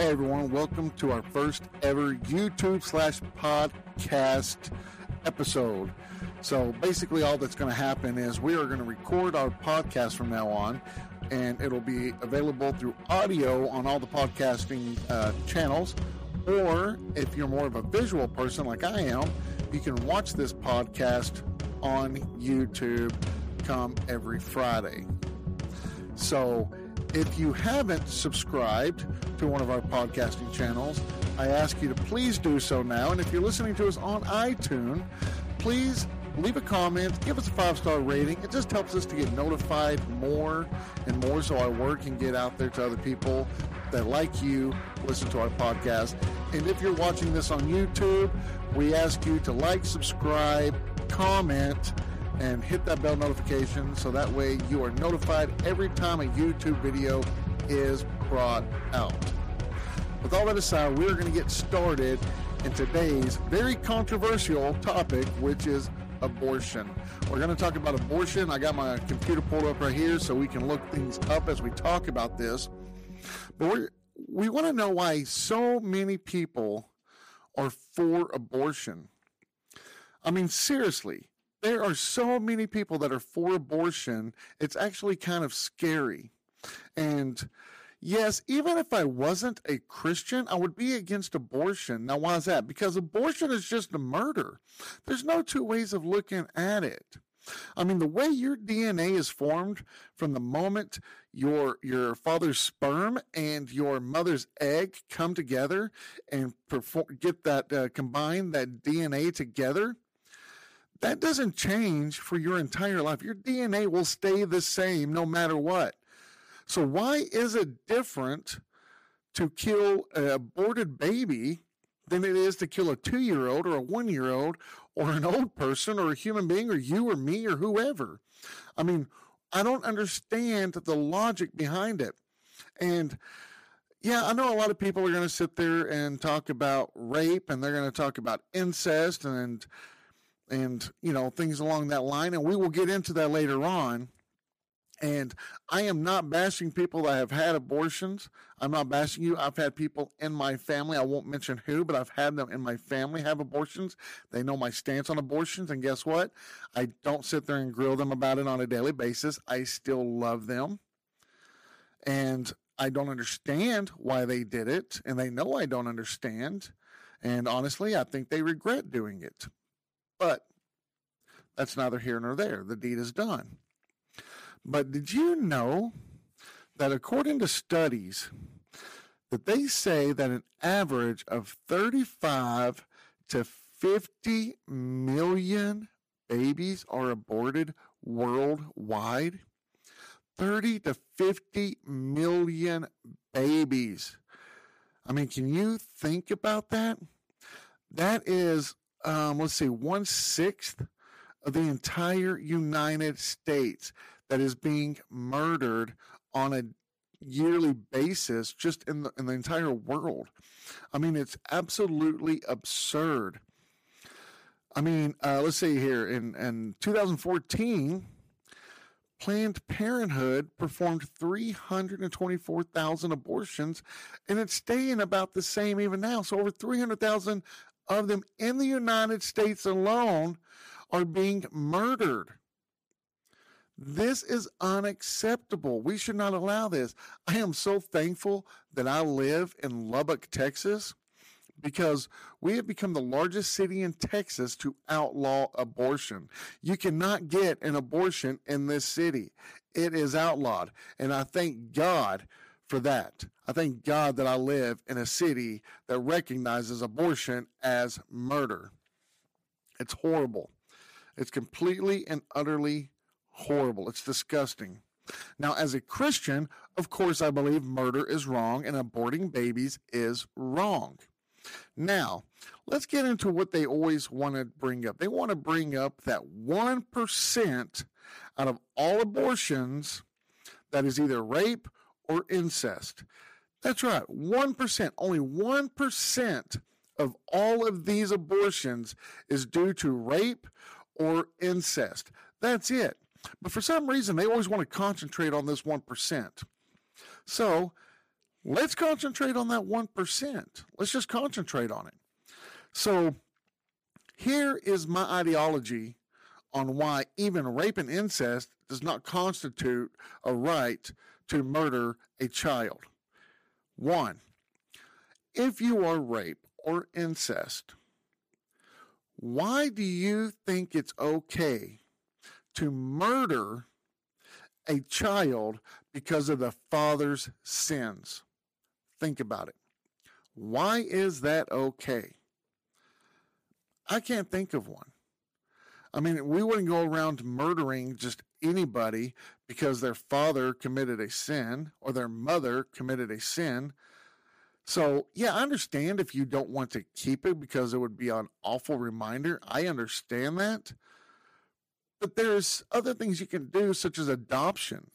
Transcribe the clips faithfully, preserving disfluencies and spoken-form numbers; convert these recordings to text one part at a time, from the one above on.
Hey everyone, welcome to our first ever YouTube slash podcast episode. So basically all that's going to happen is we are going to record our podcast from now on, and it'll be available through audio on all the podcasting uh, channels. Or if you're more of a visual person like I am, you can watch this podcast on YouTube come every Friday. So if you haven't subscribed to one of our podcasting channels, I ask you to please do so now. And if you're listening to us on iTunes, please leave a comment, give us a five-star rating. It just helps us to get notified more and more so our word can get out there to other people that, like you, listen to our podcast. And if you're watching this on YouTube, we ask you to like, subscribe, comment, and hit that bell notification so that way you are notified every time a YouTube video is brought out. With all that aside, we're going to get started in today's very controversial topic, which is abortion. We're going to talk about abortion. I got my computer pulled up right here so we can look things up as we talk about this. But we're, we want to know why so many people are for abortion. I mean, seriously, there are so many people that are for abortion. It's actually kind of scary. And yes, even if I wasn't a Christian, I would be against abortion. Now, why is that? Because abortion is just a murder. There's no two ways of looking at it. I mean, the way your D N A is formed from the moment your your father's sperm and your mother's egg come together and perform, get that uh, combine that D N A together, that doesn't change for your entire life. Your D N A will stay the same no matter what. So why is it different to kill an aborted baby than it is to kill a two-year-old or a one-year-old or an old person or a human being or you or me or whoever? I mean, I don't understand the logic behind it. And yeah, I know a lot of people are going to sit there and talk about rape, and they're going to talk about incest and and, you know, things along that line. And we will get into that later on. And I am not bashing people that have had abortions. I'm not bashing you. I've had people in my family, I won't mention who, but I've had them in my family have abortions. They know my stance on abortions. And guess what? I don't sit there and grill them about it on a daily basis. I still love them. And I don't understand why they did it. And they know I don't understand. And honestly, I think they regret doing it. But that's neither here nor there. The deed is done. But did you know that according to studies, that they say that an average of thirty-five to fifty million babies are aborted worldwide? thirty to fifty million babies. I mean, can you think about that? That is Um, let's see, one-sixth of the entire United States that is being murdered on a yearly basis just in the, in the entire world. I mean, it's absolutely absurd. I mean, uh, let's see here. In, in twenty fourteen, Planned Parenthood performed three hundred twenty-four thousand abortions, and it's staying about the same even now. So over three hundred thousand of them in the United States alone are being murdered. This is unacceptable. We should not allow this. I am so thankful that I live in Lubbock, Texas, because we have become the largest city in Texas to outlaw abortion. You cannot get an abortion in this city. It is outlawed, and I thank God for that. I thank God that I live in a city that recognizes abortion as murder. It's horrible. It's completely and utterly horrible. It's disgusting. Now, as a Christian, of course, I believe murder is wrong and aborting babies is wrong. Now, let's get into what they always want to bring up. They want to bring up that one percent out of all abortions that is either rape or incest. That's right, one percent, only one percent of all of these abortions is due to rape or incest. That's it. But for some reason, they always want to concentrate on this one percent. So let's concentrate on that one percent. Let's just concentrate on it. So here is my ideology on why even rape and incest does not constitute a right to murder a child. One, if you are rape or incest, why do you think it's okay to murder a child because of the father's sins? Think about it. Why is that okay? I can't think of one. I mean, we wouldn't go around murdering just anybody because their father committed a sin or their mother committed a sin. So, yeah, I understand if you don't want to keep it because it would be an awful reminder. I understand that. But there's other things you can do, such as adoption.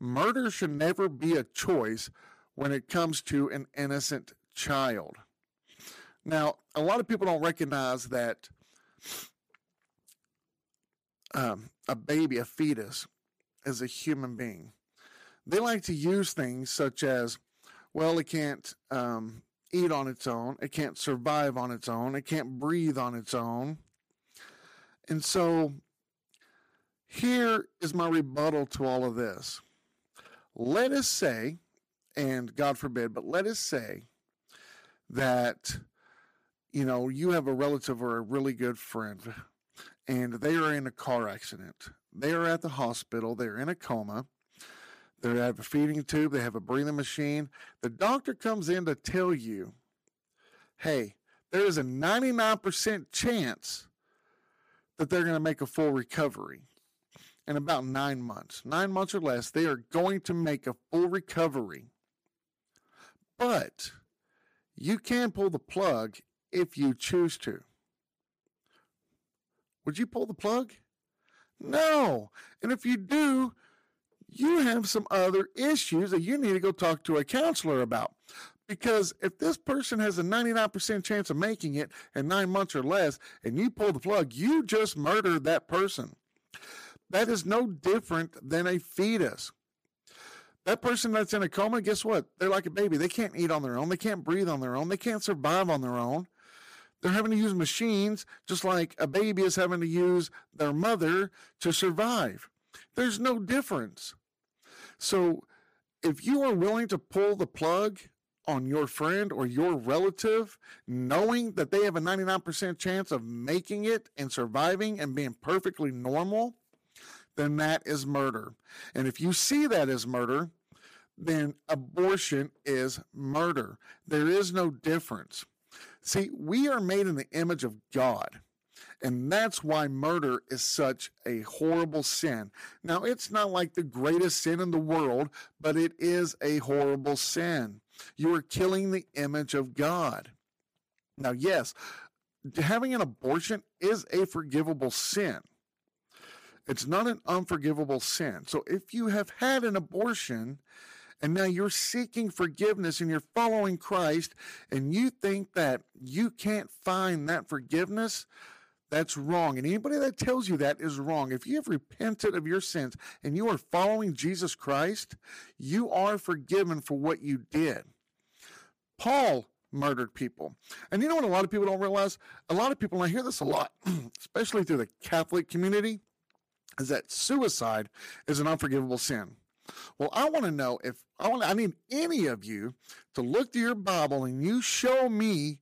Murder should never be a choice when it comes to an innocent child. Now, a lot of people don't recognize that Um, a baby, a fetus, is a human being. They like to use things such as, well, it can't um, eat on its own. It can't survive on its own. It can't breathe on its own. And so here is my rebuttal to all of this. Let us say, and God forbid, but let us say that, you know, you have a relative or a really good friend, and they are in a car accident. They are at the hospital. They're in a coma. They have a feeding tube. They have a breathing machine. The doctor comes in to tell you, hey, there is a ninety-nine percent chance that they're going to make a full recovery in about nine months. Nine months or less, they are going to make a full recovery. But you can pull the plug if you choose to. Would you pull the plug? No. And if you do, you have some other issues that you need to go talk to a counselor about. Because if this person has a ninety-nine percent chance of making it in nine months or less, and you pull the plug, you just murdered that person. That is no different than a fetus. That person that's in a coma, guess what? They're like a baby. They can't eat on their own. They can't breathe on their own. They can't survive on their own. They're having to use machines just like a baby is having to use their mother to survive. There's no difference. So if you are willing to pull the plug on your friend or your relative, knowing that they have a ninety-nine percent chance of making it and surviving and being perfectly normal, then that is murder. And if you see that as murder, then abortion is murder. There is no difference. See, we are made in the image of God, and that's why murder is such a horrible sin. Now, it's not like the greatest sin in the world, but it is a horrible sin. You are killing the image of God. Now, yes, having an abortion is a forgivable sin. It's not an unforgivable sin. So if you have had an abortion, and now you're seeking forgiveness and you're following Christ, and you think that you can't find that forgiveness, that's wrong. And anybody that tells you that is wrong. If you have repented of your sins and you are following Jesus Christ, you are forgiven for what you did. Paul murdered people. And you know what a lot of people don't realize? A lot of people, and I hear this a lot, especially through the Catholic community, is that suicide is an unforgivable sin. Well, I want to know if I want. I need any of you to look to your Bible and you show me,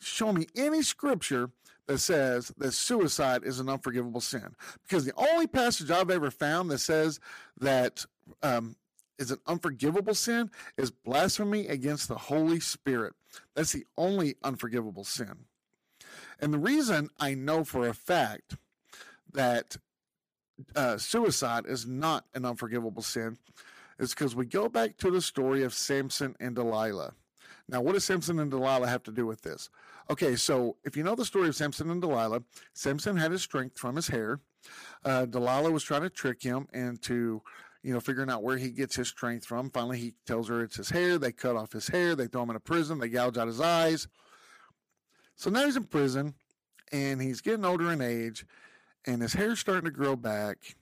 show me any scripture that says that suicide is an unforgivable sin. Because the only passage I've ever found that says that um, is an unforgivable sin is blasphemy against the Holy Spirit. That's the only unforgivable sin. And the reason I know for a fact that Uh, suicide is not an unforgivable sin is because we go back to the story of Samson and Delilah. Now, what does Samson and Delilah have to do with this? Okay, so if you know the story of Samson and Delilah, Samson had his strength from his hair. Uh, Delilah was trying to trick him into, you know, figuring out where he gets his strength from. Finally, he tells her it's his hair. They cut off his hair. They throw him in a prison. They gouge out his eyes. So now he's in prison, and he's getting older in age, and his hair's starting to grow back,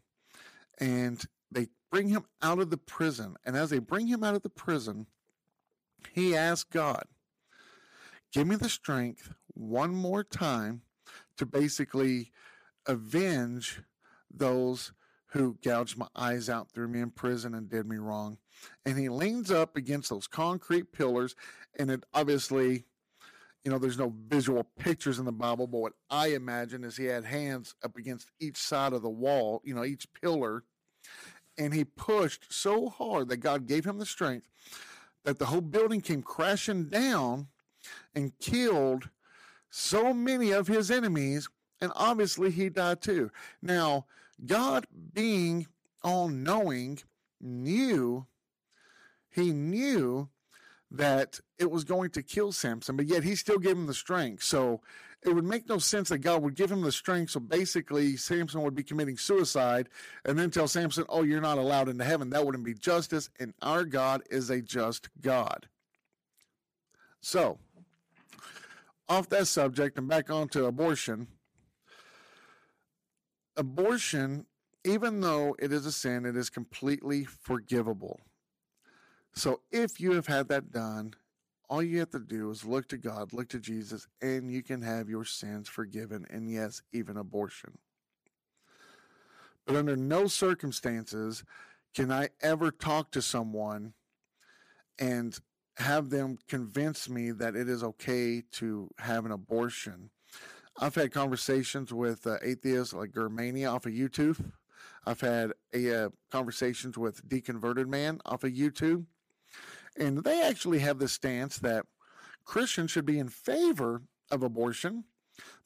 and they bring him out of the prison. And as they bring him out of the prison, He asked God, give me the strength one more time to basically avenge those who gouged my eyes out, threw me in prison, and did me wrong. And he leans up against those concrete pillars, and it obviously, you know, there's no visual pictures in the Bible, but what I imagine is he had hands up against each side of the wall, you know, each pillar, and he pushed so hard that God gave him the strength that the whole building came crashing down and killed so many of his enemies, and obviously he died too. Now, God being all-knowing knew, he knew that it was going to kill Samson, but yet he still gave him the strength. So it would make no sense that God would give him the strength. So basically Samson would be committing suicide and then tell Samson, oh, you're not allowed into heaven. That wouldn't be justice. And our God is a just God. So off that subject and back onto abortion, abortion, even though it is a sin, it is completely forgivable. So if you have had that done, all you have to do is look to God, look to Jesus, and you can have your sins forgiven, and yes, even abortion. But under no circumstances can I ever talk to someone and have them convince me that it is okay to have an abortion. I've had conversations with uh, atheists like Germania off of YouTube. I've had a, uh, conversations with Deconverted Man off of YouTube. And they actually have the stance that Christians should be in favor of abortion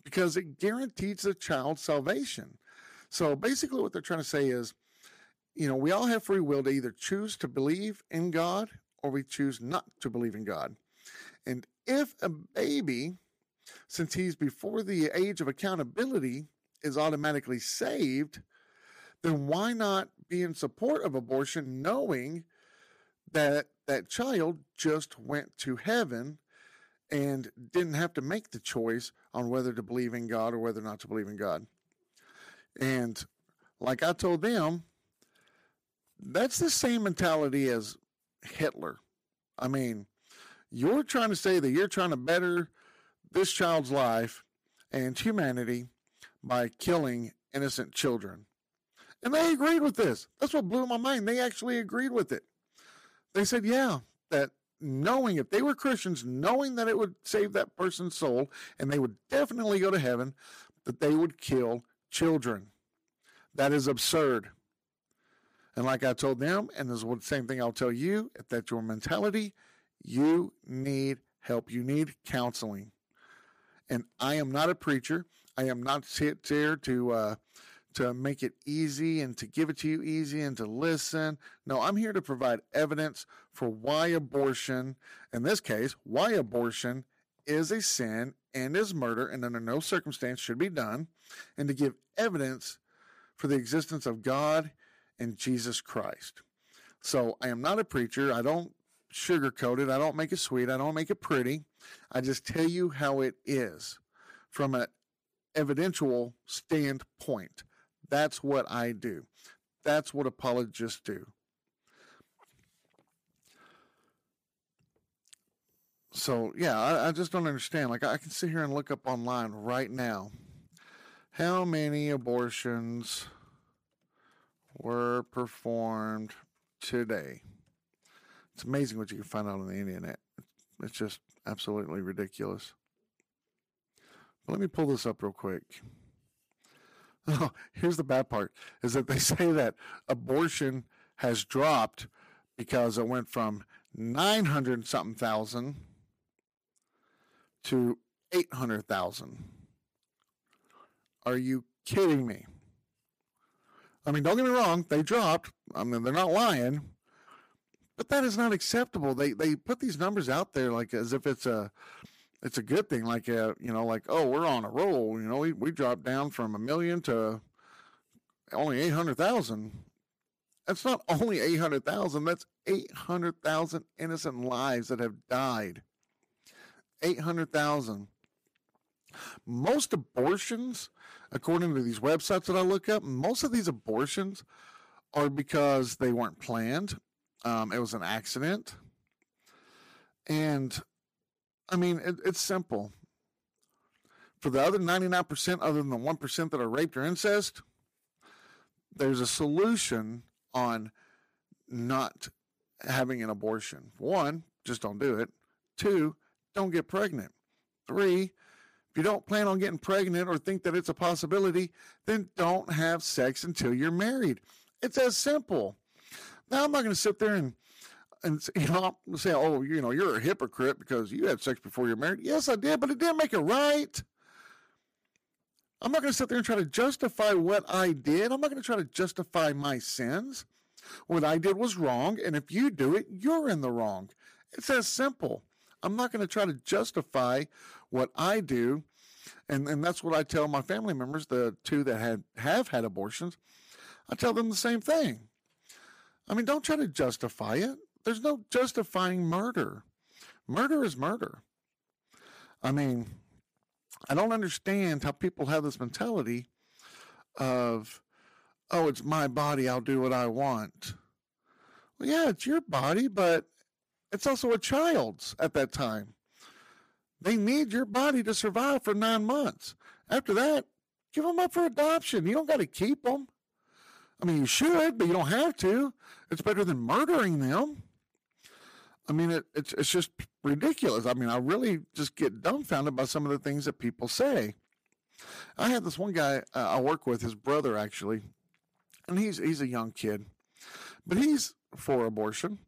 because it guarantees the child salvation. So basically what they're trying to say is, you know, we all have free will to either choose to believe in God or we choose not to believe in God. And if a baby, since he's before the age of accountability, is automatically saved, then why not be in support of abortion knowing that that child just went to heaven and didn't have to make the choice on whether to believe in God or whether not to believe in God? And like I told them, that's the same mentality as Hitler. I mean, you're trying to say that you're trying to better this child's life and humanity by killing innocent children. And they agreed with this. That's what blew my mind. They actually agreed with it. They said, yeah, that knowing if they were Christians, knowing that it would save that person's soul and they would definitely go to heaven, that they would kill children. That is absurd. And like I told them, and this is the same thing I'll tell you, if that's your mentality, you need help. You need counseling. And I am not a preacher. I am not here to, uh, to make it easy and to give it to you easy and to listen. No, I'm here to provide evidence for why abortion, in this case, why abortion is a sin and is murder and under no circumstance should be done, and to give evidence for the existence of God and Jesus Christ. So I am not a preacher. I don't sugarcoat it. I don't make it sweet. I don't make it pretty. I just tell you how it is from an evidential standpoint. That's what I do. That's what apologists do. So, yeah, I, I just don't understand. Like, I can sit here and look up online right now how many abortions were performed today. It's amazing what you can find out on the internet. It's just absolutely ridiculous. But let me pull this up real quick. Oh, here's the bad part, is that they say that abortion has dropped because it went from nine hundred something thousand to eight hundred thousand. Are you kidding me? I mean, don't get me wrong, they dropped. I mean, they're not lying, but that is not acceptable. They they put these numbers out there like as if it's a It's a good thing, like, uh, you know, like, oh, we're on a roll. You know, we, we dropped down from a million to only eight hundred thousand. That's not only eight hundred thousand. That's eight hundred thousand innocent lives that have died. eight hundred thousand. Most abortions, according to these websites that I look up, most of these abortions are because they weren't planned. Um, it was an accident. And I mean, it, it's simple. For the other ninety-nine percent, other than the one percent that are raped or incest, there's a solution on not having an abortion. One, just don't do it. Two, don't get pregnant. Three, if you don't plan on getting pregnant or think that it's a possibility, then don't have sex until you're married. It's as simple. Now, I'm not going to sit there and and you know, say, oh, you know, you're a hypocrite because you had sex before you're married. Yes, I did, but it didn't make it right. I'm not going to sit there and try to justify what I did. I'm not going to try to justify my sins. What I did was wrong, and if you do it, you're in the wrong. It's as simple. I'm not going to try to justify what I do, and, and that's what I tell my family members, the two that had, have had abortions. I tell them the same thing. I mean, don't try to justify it. There's no justifying murder. Murder is murder. I mean, I don't understand how people have this mentality of, oh, it's my body, I'll do what I want. Well, yeah, it's your body, but it's also a child's at that time. They need your body to survive for nine months. After that, give them up for adoption. You don't got to keep them. I mean, you should, but you don't have to. It's better than murdering them. I mean, it, it's it's just ridiculous. I mean, I really just get dumbfounded by some of the things that people say. I had this one guy uh, I work with, his brother actually, and he's he's a young kid, but he's for abortion,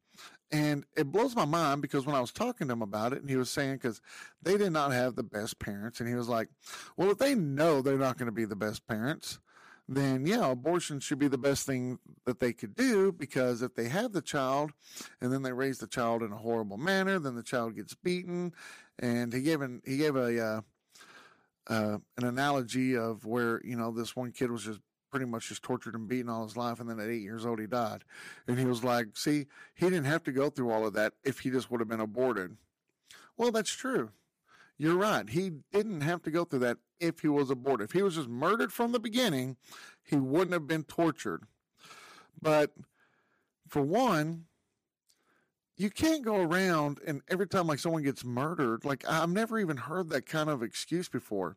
and it blows my mind because when I was talking to him about it, and he was saying because they did not have the best parents, and he was like, well, if they know they're not going to be the best parents, then yeah, abortion should be the best thing that they could do, because if they have the child and then they raise the child in a horrible manner, then the child gets beaten. And he gave an, he gave a uh, uh, an analogy of where, you know, this one kid was just pretty much just tortured and beaten all his life, and then at eight years old he died. And he was like, see, he didn't have to go through all of that if he just would have been aborted. Well, that's true. You're right. He didn't have to go through that if he was aborted. If he was just murdered from the beginning, he wouldn't have been tortured. But for one, you can't go around and every time like someone gets murdered, like I've never even heard that kind of excuse before.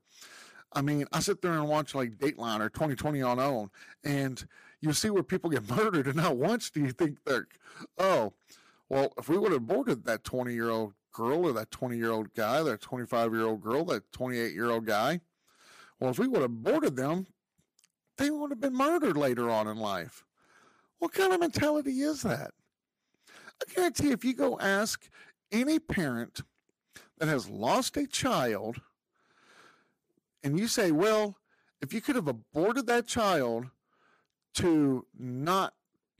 I mean, I sit there and watch like Dateline or twenty twenty on OWN, and you see where people get murdered, and not once do you think they're, oh, well, if we would have aborted that twenty-year-old girl or that twenty-year-old guy, that twenty-five-year-old girl, that twenty-eight-year-old guy, well, if we would have aborted them, they would have been murdered later on in life. What kind of mentality is that? I guarantee you, if you go ask any parent that has lost a child and you say, well, if you could have aborted that child to not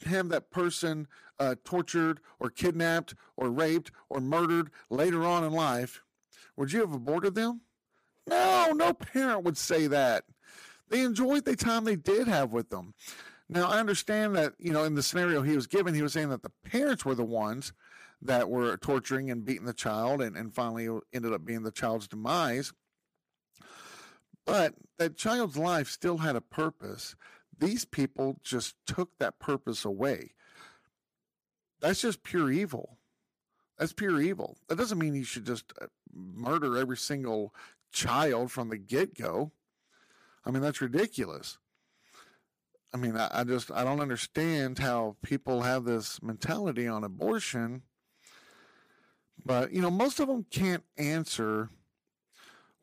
have that person uh, tortured or kidnapped or raped or murdered later on in life, would you have aborted them? No, no parent would say that. They enjoyed the time they did have with them. Now, I understand that, you know, in the scenario he was given, he was saying that the parents were the ones that were torturing and beating the child and, and finally ended up being the child's demise. But that child's life still had a purpose. These people just took that purpose away. That's just pure evil. That's pure evil. That doesn't mean you should just murder every single child from the get-go. I mean, that's ridiculous. I mean, I, I just, I don't understand how people have this mentality on abortion. But, you know, most of them can't answer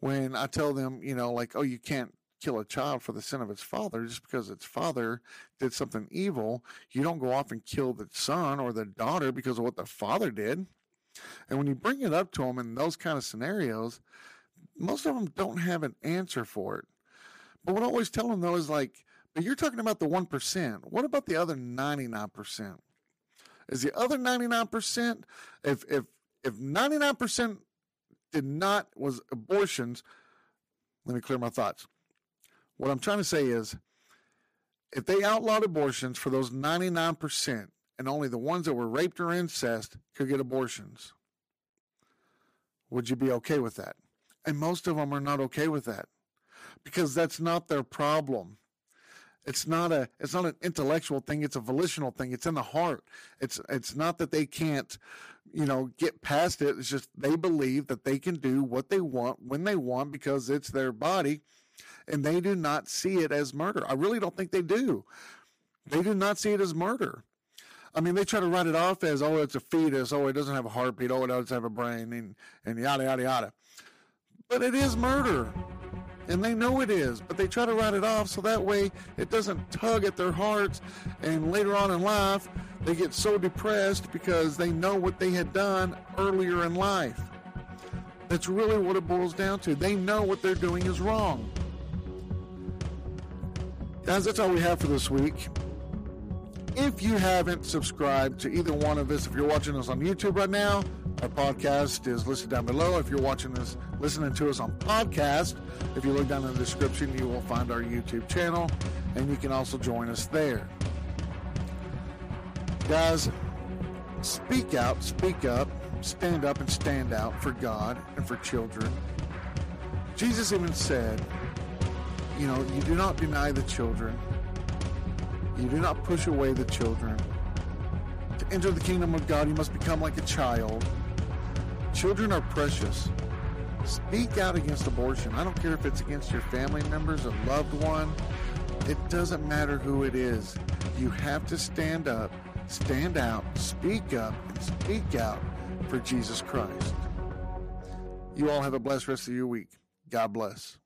when I tell them, you know, like, oh, you can't kill a child for the sin of its father. Just because its father did something evil, you don't go off and kill the son or the daughter because of what the father did. And when you bring it up to them in those kind of scenarios, most of them don't have an answer for it. But what I always tell them, though, is like, but you're talking about the one percent. What about the other ninety-nine percent? Is the other ninety-nine percent, if if if ninety-nine percent did not, was abortions, let me clear my thoughts. What I'm trying to say is, if they outlawed abortions for those ninety-nine percent, and only the ones that were raped or incest could get abortions, would you be okay with that? And most of them are not okay with that, because that's not their problem. It's not a, it's not an intellectual thing. It's a volitional thing. It's in the heart. It's, it's not that they can't you know, get past it. It's just they believe that they can do what they want when they want because it's their body, and they do not see it as murder. I really don't think they do. They do not see it as murder. I mean, they try to write it off as, oh, it's a fetus. Oh, it doesn't have a heartbeat. Oh, it doesn't have a brain, and, and yada, yada, yada. But it is murder, and they know it is, but they try to write it off so that way it doesn't tug at their hearts, and later on in life, they get so depressed because they know what they had done earlier in life. That's really what it boils down to. They know what they're doing is wrong. Guys, that's all we have for this week. If you haven't subscribed to either one of us, if you're watching us on YouTube right now, our podcast is listed down below. If you're watching this, listening to us on podcast, if you look down in the description, you will find our YouTube channel, and you can also join us there. Guys, speak out, speak up, stand up and stand out for God and for children. Jesus even said, you know, you do not deny the children. You do not push away the children. To enter the kingdom of God, you must become like a child. Children are precious. Speak out against abortion. I don't care if it's against your family members or loved one. It doesn't matter who it is. You have to stand up, stand out, speak up, and speak out for Jesus Christ. You all have a blessed rest of your week. God bless.